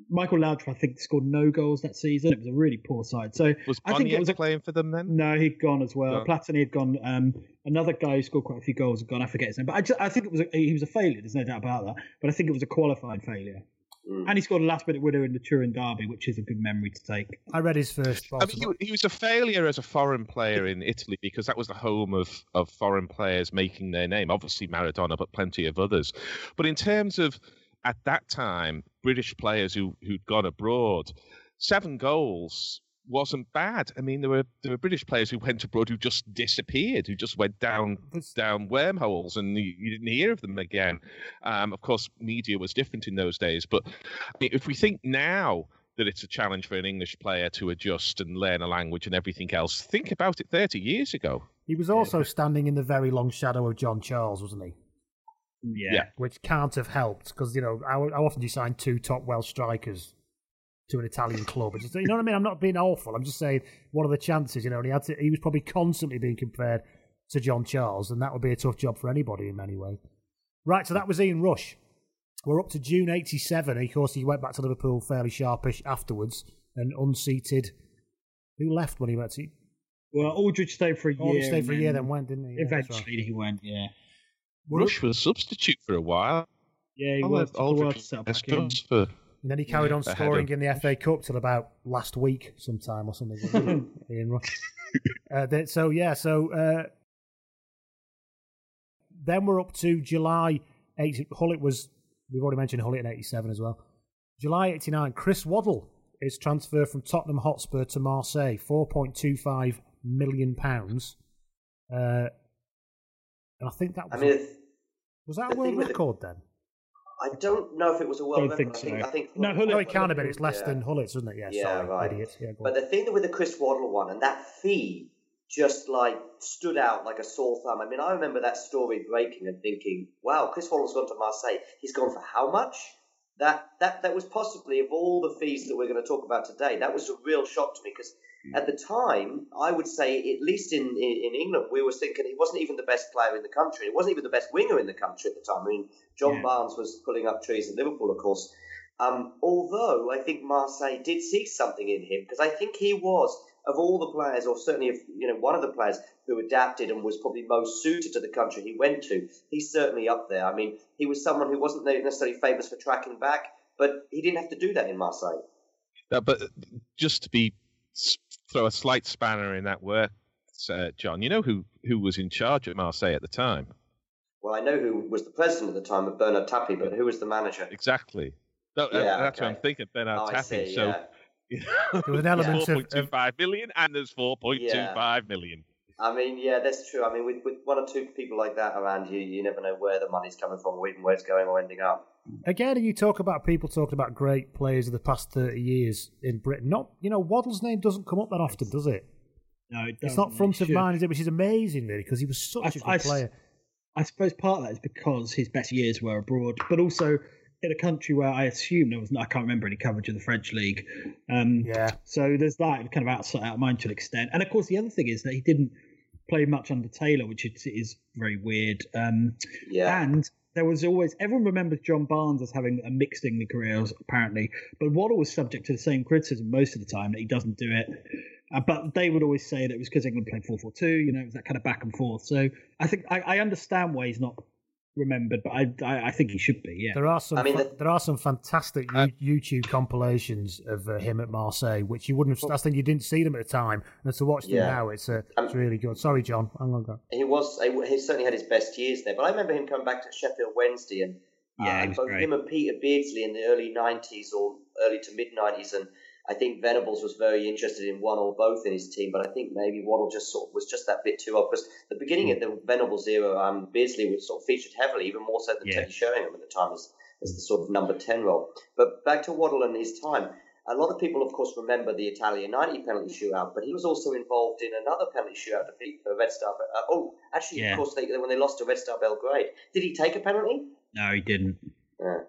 Michael Laudrup, I think, scored no goals that season. It was a really poor side. So was Bonnier playing for them then? No, he'd gone as well. No. Platini had gone. Another guy who scored quite a few goals had gone. I forget his name. But I think he was a failure. There's no doubt about that. But I think it was a qualified failure. And he scored a last-minute winner in the Turin derby, which is a good memory to take. I read his first. I mean, he was a failure as a foreign player in Italy because that was the home of foreign players making their name. Obviously Maradona, but plenty of others. But in terms of, at that time, British players who'd gone abroad, 7 goals wasn't bad. I mean, there were British players who went abroad who just disappeared, who just went down wormholes, and you didn't hear of them again. Of course, media was different in those days, but I mean, if we think now that it's a challenge for an English player to adjust and learn a language and everything else, think about it 30 years ago. He was also standing in the very long shadow of John Charles, wasn't he? Yeah, which can't have helped because, you know, how often do you sign 2 top Welsh strikers to an Italian club? It's just, you know what I mean? I'm not being awful. I'm just saying what are the chances, you know? And he was probably constantly being compared to John Charles, and that would be a tough job for anybody in any way. Right, so that was Ian Rush. We're up to June 1987. Of course, he went back to Liverpool fairly sharpish afterwards and unseated. Who left when he went to? Well, Aldridge stayed for a year. Aldridge stayed for a year, then went, didn't he? Yeah, eventually he went, yeah. Rush was a substitute for a while. Yeah, he was. And then he carried on scoring in the FA Cup till about last week sometime or something. Ian Rush. Then we're up to July 80. Hullet was, we've already mentioned Hullet in 87 as well. July 89, Chris Waddle is transferred from Tottenham Hotspur to Marseille, £4.25 million. And I think that was... was that a world record then? I don't know if it was a world record. I think it can have been. It's less than Hullet's, isn't it? Yeah, sorry. Idiot. Yeah, but the thing with the Chris Waddle one, and that fee just, like, stood out like a sore thumb. I mean, I remember that story breaking and thinking, wow, Chris Waddle's gone to Marseille. He's gone for how much? That was possibly, of all the fees that we're going to talk about today, that was a real shock to me because... At the time, I would say, at least in England, we were thinking he wasn't even the best player in the country. He wasn't even the best winger in the country at the time. I mean, John Barnes was pulling up trees in Liverpool, of course. Although I think Marseille did see something in him because I think he was, of all the players, or certainly one of the players who adapted and was probably most suited to the country he went to, he's certainly up there. I mean, he was someone who wasn't necessarily famous for tracking back, but he didn't have to do that in Marseille. But just to be... throw a slight spanner in that work, John. You know who was in charge at Marseille at the time? Well, I know who was the president at the time, of Bernard Tapie, but who was the manager? Exactly. That's what I'm thinking, Bernard Tapie. See, so there was an element of 4.25 million, and there's 4.25 million. I mean, yeah, that's true. I mean, with one or two people like that around you, you never know where the money's coming from, or even where it's going or ending up. Again, you talk about people talking about great players of the past 30 years in Britain. Waddle's name doesn't come up that often, does it? No, it's not front of mind, is it? Which is amazing, really, because he was such a good player. I suppose part of that is because his best years were abroad, but also in a country where I assume there was I can't remember any coverage of the French league. So there's that kind of outside out of mind to an extent. And of course, the other thing is that he didn't play much under Taylor, which is very weird. And there was always, everyone remembers John Barnes as having a mixed England career, apparently, but Waddle was subject to the same criticism most of the time that he doesn't do it. But they would always say that it was because England played 4-4-2, it was that kind of back and forth. So I think I understand why he's not remembered, but I think he should be. Yeah, there are some. I mean, there are some fantastic YouTube compilations of him at Marseille, which you wouldn't. I think you didn't see them at the time, and to watch them now, it's really good. Sorry, John, I'm gonna go. He certainly had his best years there, but I remember him coming back to Sheffield Wednesday, and both great. Him and Peter Beardsley in the early '90s or early to mid '90s, and I think Venables was very interested in one or both in his team, but I think maybe Waddle just sort of was just that bit too off. Because the beginning of the Venables era, Beardsley was sort of featured heavily, even more so than Teddy Sheringham at the time as the sort of number 10 role. But back to Waddle and his time. A lot of people, of course, remember the Italian 90 penalty shootout, but he was also involved in another penalty shootout defeat for Red Star. Of course, when they lost to Red Star Belgrade, did he take a penalty? No, he didn't.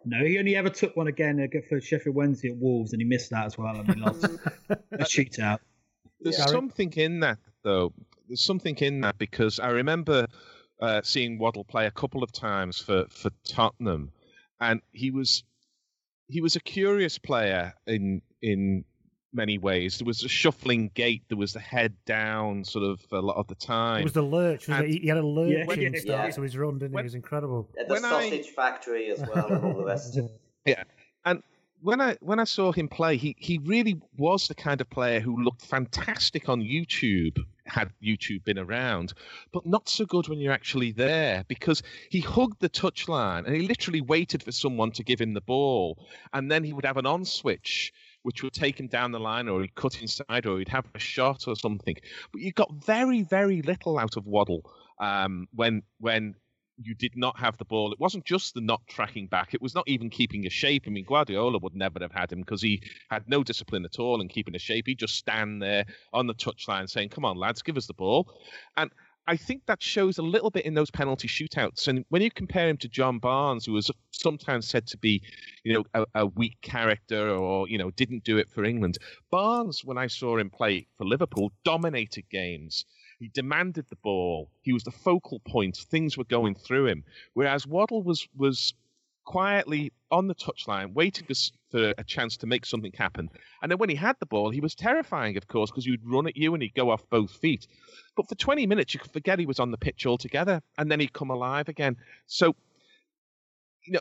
No, he only ever took one again for Sheffield Wednesday at Wolves, and he missed that as well, and we lost a shootout. There's something in that, though. There's something in that, because I remember seeing Waddle play a couple of times for Tottenham, and he was a curious player in many ways. There was a shuffling gait, there was the head down sort of a lot of the time. It was the lurch. He had a lurching start to his run, didn't he? It was incredible. Yeah, the sausage factory as well and all the rest. Yeah. And when I saw him play, he really was the kind of player who looked fantastic on YouTube, had YouTube been around, but not so good when you're actually there, because he hugged the touchline and he literally waited for someone to give him the ball, and then he would have an on switch which would take him down the line, or he'd cut inside, or he'd have a shot or something. But you got very, very little out of Waddle when you did not have the ball. It wasn't just the not tracking back. It was not even keeping a shape. I mean, Guardiola would never have had him because he had no discipline at all in keeping a shape. He'd just stand there on the touchline saying, come on, lads, give us the ball. And I think that shows a little bit in those penalty shootouts. And when you compare him to John Barnes, who was sometimes said to be, a weak character or, didn't do it for England. Barnes, when I saw him play for Liverpool, dominated games. He demanded the ball. He was the focal point. Things were going through him. Whereas Waddle was quietly on the touchline, waiting for a chance to make something happen. And then when he had the ball, he was terrifying, of course, because he would run at you and he'd go off both feet. But for 20 minutes, you could forget he was on the pitch altogether, and then he'd come alive again. So,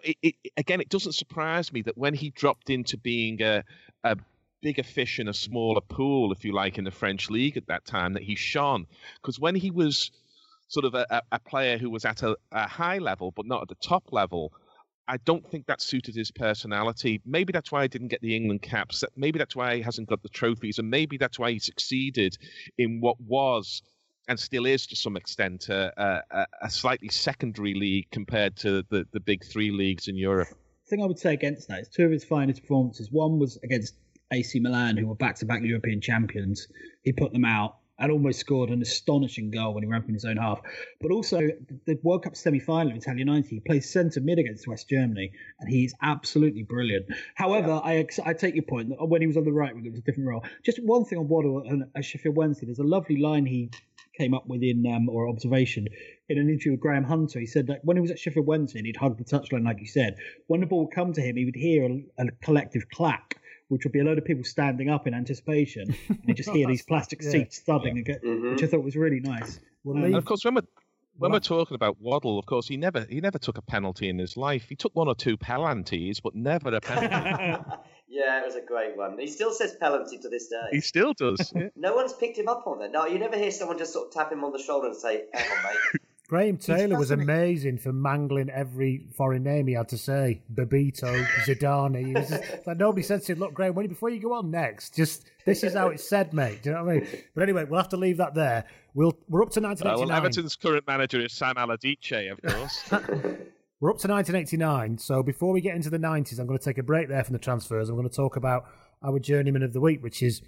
it doesn't surprise me that when he dropped into being a bigger fish in a smaller pool, if you like, in the French league at that time, that he shone. Because when he was sort of a player who was at a high level, but not at the top level, I don't think that suited his personality. Maybe that's why he didn't get the England caps. Maybe that's why he hasn't got the trophies. And maybe that's why he succeeded in what was, and still is to some extent, a slightly secondary league compared to the big three leagues in Europe. The thing I would say against that is two of his finest performances. One was against AC Milan, who were back-to-back European champions. He put them out and almost scored an astonishing goal when he ran from his own half. But also, the World Cup semi-final of Italia 90, he plays centre-mid against West Germany, and he's absolutely brilliant. However, I take your point that when he was on the right, it was a different role. Just one thing on Waddle and Sheffield Wednesday, there's a lovely line he came up with observation in an interview with Graham Hunter. He said that when he was at Sheffield Wednesday and he'd hug the touchline, like you said, when the ball would come to him, he would hear a collective clack, which would be a load of people standing up in anticipation, and you just hear these plastic seats thudding, which I thought was really nice. And of course, when we're talking about Waddle, of course, he never took a penalty in his life. He took one or two penalties, but never a penalty. Yeah, it was a great one. He still says penalty to this day. He still does. Yeah. No one's picked him up on that. No, you never hear someone just sort of tap him on the shoulder and say, hang on, mate. Graham Taylor was amazing for mangling every foreign name he had to say. Babito, Zidane. Like nobody said to him, look, Graham, before you go on next, just this is how it's said, mate. Do you know what I mean? But anyway, we'll have to leave that there. We're up to 1989. Well, Everton's current manager is Sam Allardyce, of course. We're up to 1989. So before we get into the 90s, I'm going to take a break there from the transfers. I'm going to talk about our journeyman of the week, which is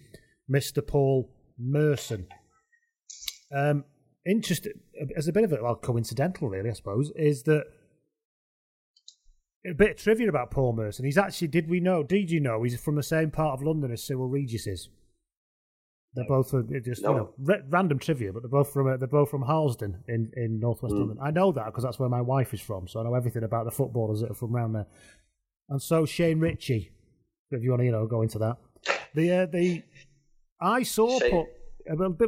Mr. Paul Merson. Interesting, as a bit of a coincidental, really, I suppose, is that a bit of trivia about Paul Merson. He's actually, did you know, he's from the same part of London as Cyril Regis is. They're both from, random trivia, but they're both from Harlesden in northwest London. I know that because that's where my wife is from, so I know everything about the footballers that are from around there. And so Shane Ritchie, if you want to go into that, a bit of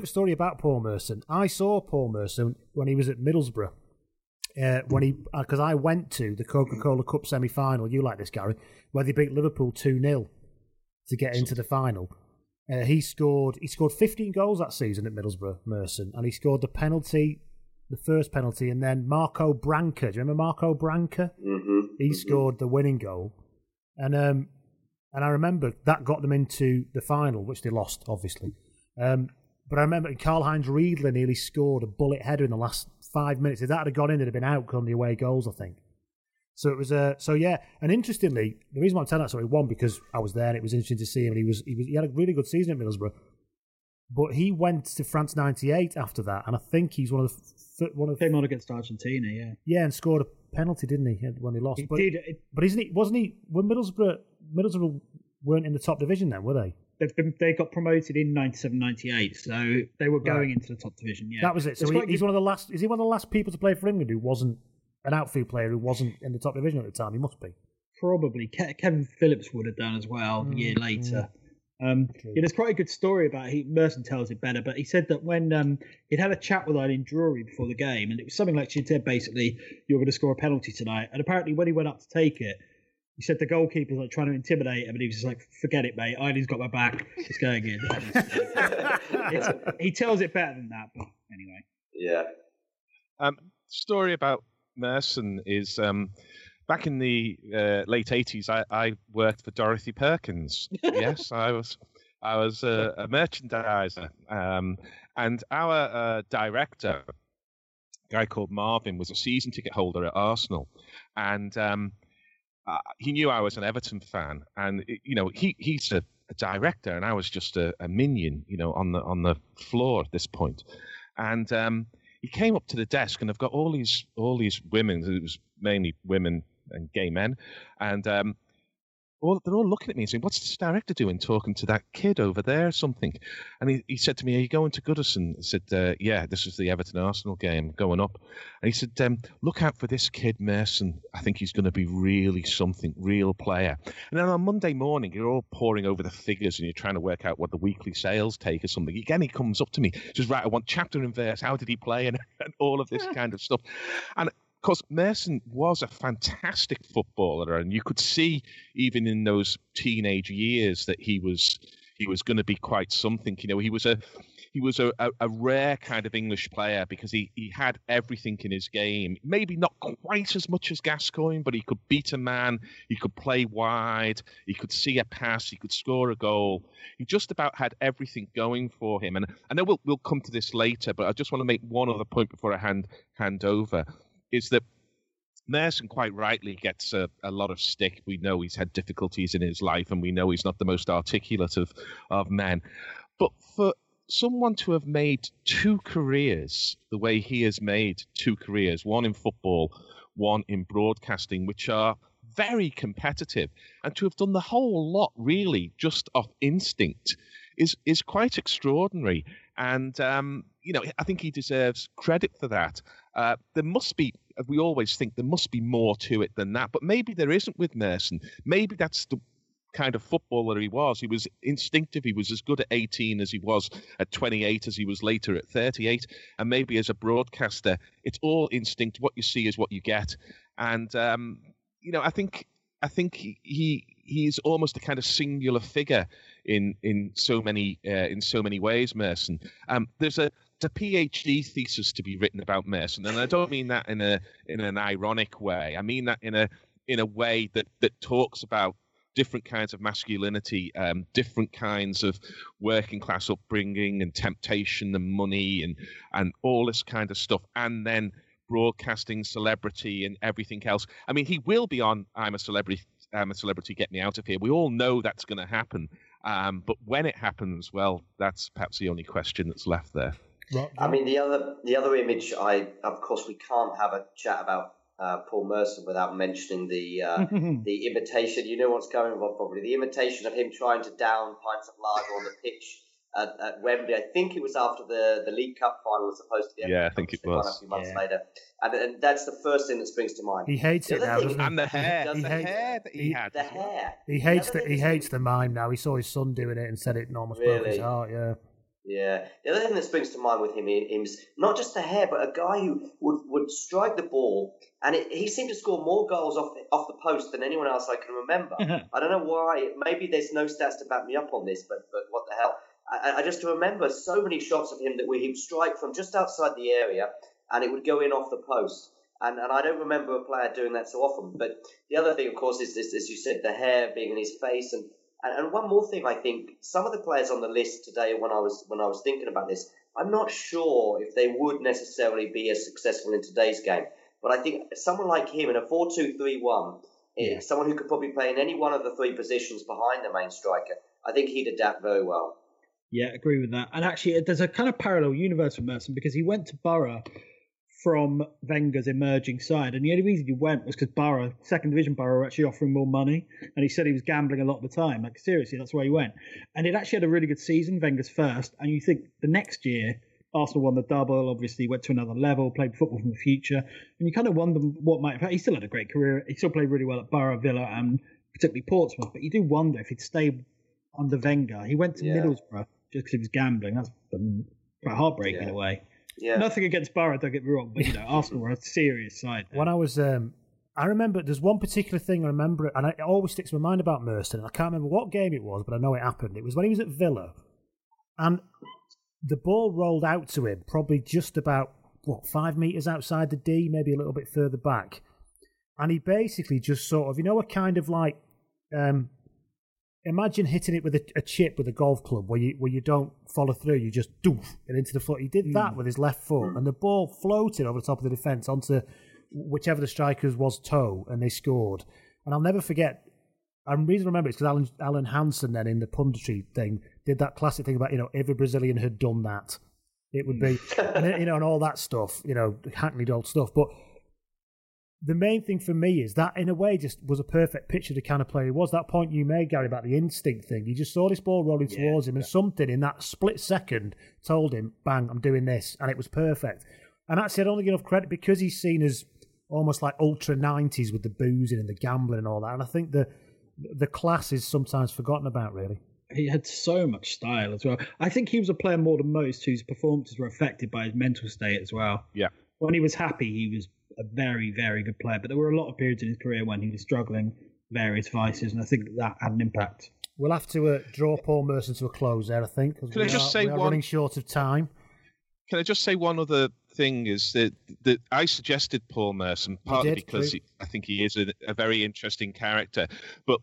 a story about Paul Merson. I saw Paul Merson when he was at Middlesbrough. Because I went to the Coca-Cola Cup semi-final, you like this, Gary, where they beat Liverpool 2-0 to get into the final. He scored 15 goals that season at Middlesbrough, Merson, and he scored the first penalty, and then Marco Branca. Do you remember Marco Branca? Mm-hmm. He scored the winning goal, and I remember that got them into the final, which they lost, obviously. But I remember Karl-Heinz Riedler nearly scored a bullet header in the last 5 minutes. If that had gone in, it'd have been out on the away goals, I think. So it was and interestingly, the reason why I'm telling that story, one, because I was there and it was interesting to see him, and he had a really good season at Middlesbrough. But he went to France '98 after that, and I think he's one of the came on against Argentina, yeah. Yeah, and scored a penalty, didn't he, when they lost? He did. But wasn't he? When Middlesbrough weren't in the top division then, were they? They got promoted in 97-98, so they were going into the top division. Yeah, that was it. So he's one of the last. Is he one of the last people to play for England who wasn't an outfield player who wasn't in the top division at the time? He must be. Probably Kevin Phillips would have done as well a year later. Yeah. There's quite a good story about it. Merson tells it better, but he said that when he'd had a chat with Eileen Drury before the game, and it was something like she said, basically, "You're going to score a penalty tonight," and apparently when he went up to take it, he said the goalkeeper's like trying to intimidate him, and he was just like, "Forget it, mate. Eileen's got my back. It's going in." He tells it better than that, but anyway. Yeah. Story about Merson is back in the late 80s. I worked for Dorothy Perkins. Yes, I was a merchandiser, and our director, a guy called Marvin, was a season ticket holder at Arsenal, and. He knew I was an Everton fan, and he's a director, and I was just a minion, on the floor at this point. And he came up to the desk, and I've got all these women. It was mainly women and gay men, and they're all looking at me and saying, "What's this director doing talking to that kid over there or something?" And he said to me, "Are you going to Goodison?" I said, "Yeah, this is the Everton Arsenal game going up." And he said, "Look out for this kid, Merson. I think he's going to be really something, real player." And then on Monday morning, you're all poring over the figures and you're trying to work out what the weekly sales take or something. Again, he comes up to me, says, "Right, I want chapter and verse. How did he play?" And all of this kind of stuff. And of course, Merson was a fantastic footballer, and you could see even in those teenage years that he was going to be quite something. He was a rare kind of English player because he had everything in his game. Maybe not quite as much as Gascoigne, but he could beat a man, he could play wide, he could see a pass, he could score a goal. He just about had everything going for him. And I know we'll come to this later, but I just want to make one other point before I hand over. Is that Merson quite rightly gets a lot of stick. We know he's had difficulties in his life, and we know he's not the most articulate of men. But for someone to have made two careers the way he has made two careers, one in football, one in broadcasting, which are very competitive, and to have done the whole lot really just off instinct is quite extraordinary. And, I think he deserves credit for that. We always think there must be more to it than that, but maybe there isn't with Merson. Maybe that's the kind of footballer he was. He was instinctive. He was as good at 18 as he was at 28, as he was later at 38. And maybe as a broadcaster, it's all instinct. What you see is what you get. And, I think he is almost a kind of singular figure in so many ways, Merson. There's a PhD thesis to be written about Merson, and I don't mean that in an ironic way. I mean that in a way that talks about different kinds of masculinity, different kinds of working class upbringing and temptation and money and all this kind of stuff, and then broadcasting, celebrity, and everything else. I mean, he will be on I'm a Celebrity, Get Me Out of Here. We all know that's going to happen, but when it happens, well, that's perhaps the only question that's left there. Right. I mean, the other image. Of course, we can't have a chat about Paul Merson without mentioning the imitation. You know what's going on, probably the imitation of him trying to down pints of lager on the pitch at Wembley. I think it was after the League Cup final was supposed to be. Yeah, I think it was a few months later, and that's the first thing that springs to mind. He hates it now, doesn't he? And the hair, that he had. The hair. He hates that. He hates the mime now. He saw his son doing it and said it almost broke his heart. Yeah. Yeah. The other thing that springs to mind with him is not just the hair, but a guy who would strike the ball, and he seemed to score more goals off the post than anyone else I can remember. I don't know why. Maybe there's no stats to back me up on this, but what the hell. I just remember so many shots of him that he would strike from just outside the area, and it would go in off the post. And I don't remember a player doing that so often. But the other thing, of course, is this, as you said, the hair being in his face. And one more thing, I think some of the players on the list today, when I was thinking about this, I'm not sure if they would necessarily be as successful in today's game. But I think someone like him in a 4-2-3-1, someone who could probably play in any one of the three positions behind the main striker, I think he'd adapt very well. Yeah, agree with that. And actually, there's a kind of parallel universe with Merson because he went to Borough from Wenger's emerging side, and the only reason he went was because Borough, second division Borough, were actually offering more money, and he said he was gambling a lot of the time. Like, seriously, that's why he went. And it actually had a really good season, Wenger's first, and you think the next year, Arsenal won the double, obviously went to another level, played football from the future, and you kind of wonder what might have happened. He still had a great career. He still played really well at Borough, Villa, and particularly Portsmouth, but you do wonder if he'd stayed under Wenger. He went to Middlesbrough just because he was gambling. That's quite heartbreaking in a way. Yeah. Nothing against Borough, don't get me wrong, but Arsenal were a serious side. When I was, I remember there's one particular thing I remember, and it always sticks in my mind about Merson, and I can't remember what game it was, but I know it happened. It was when he was at Villa, and the ball rolled out to him, probably just about, 5 metres outside the D, maybe a little bit further back. And he basically just sort of, a kind of like, imagine hitting it with a chip with a golf club where you don't follow through, you just doof it into the foot. He did that with his left foot, and the ball floated over the top of the defence onto whichever the striker's was toe, and they scored. And I'll never forget, and the reason I remember it's because Alan Hansen then in the punditry thing did that classic thing about, every Brazilian had done that. It would be, and all that stuff, hackneyed old stuff. But the main thing for me is that, in a way, just was a perfect picture of the kind of player he was. That point you made, Gary, about the instinct thing. You just saw this ball rolling towards him, and something in that split second told him, bang, I'm doing this, and it was perfect. And actually, I don't think enough credit, because he's seen as almost like ultra 90s with the boozing and the gambling and all that, and I think the class is sometimes forgotten about, really. He had so much style as well. I think he was a player more than most whose performances were affected by his mental state as well. Yeah. When he was happy, he was a very, very good player, but there were a lot of periods in his career when he was struggling various vices, and I think that had an impact. We'll have to draw Paul Merson to a close there, I think, because we are running short of time. Can I just say one other thing is that I suggested Paul Merson, partly because I think he is a very interesting character, but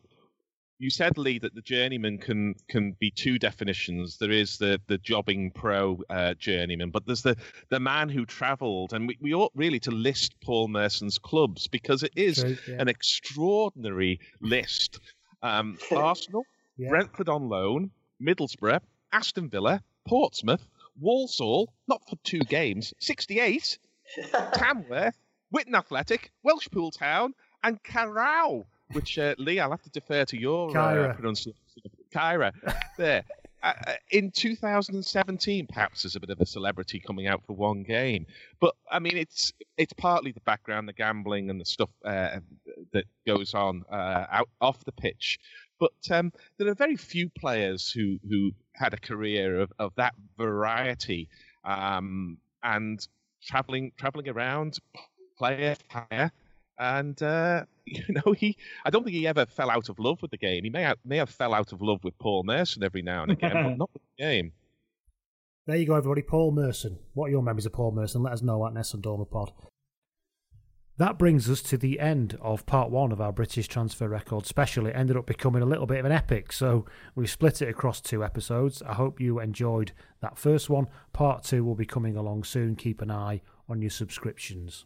you said, Lee, that the journeyman can be two definitions. There is the jobbing pro journeyman, but there's the man who travelled. And we ought really to list Paul Merson's clubs because it is an extraordinary list. Arsenal, Brentford on loan, Middlesbrough, Aston Villa, Portsmouth, Walsall, not for two games, 68, Tamworth, Witten Athletic, Welshpool Town, and Carrow. Which, Lee, I'll have to defer to your pronunciation. Kyra. There. In 2017, perhaps there's a bit of a celebrity coming out for one game. But, I mean, it's partly the background, the gambling and the stuff that goes on off the pitch. But there are very few players who had a career of that variety. And travelling around, player higher. And, I don't think he ever fell out of love with the game. He may have fell out of love with Paul Merson every now and again, but not with the game. There you go, everybody. Paul Merson. What are your memories of Paul Merson? Let us know at Nessun Dorma Pod. That brings us to the end of part one of our British transfer record special. It ended up becoming a little bit of an epic, so we split it across two episodes. I hope you enjoyed that first one. Part two will be coming along soon. Keep an eye on your subscriptions.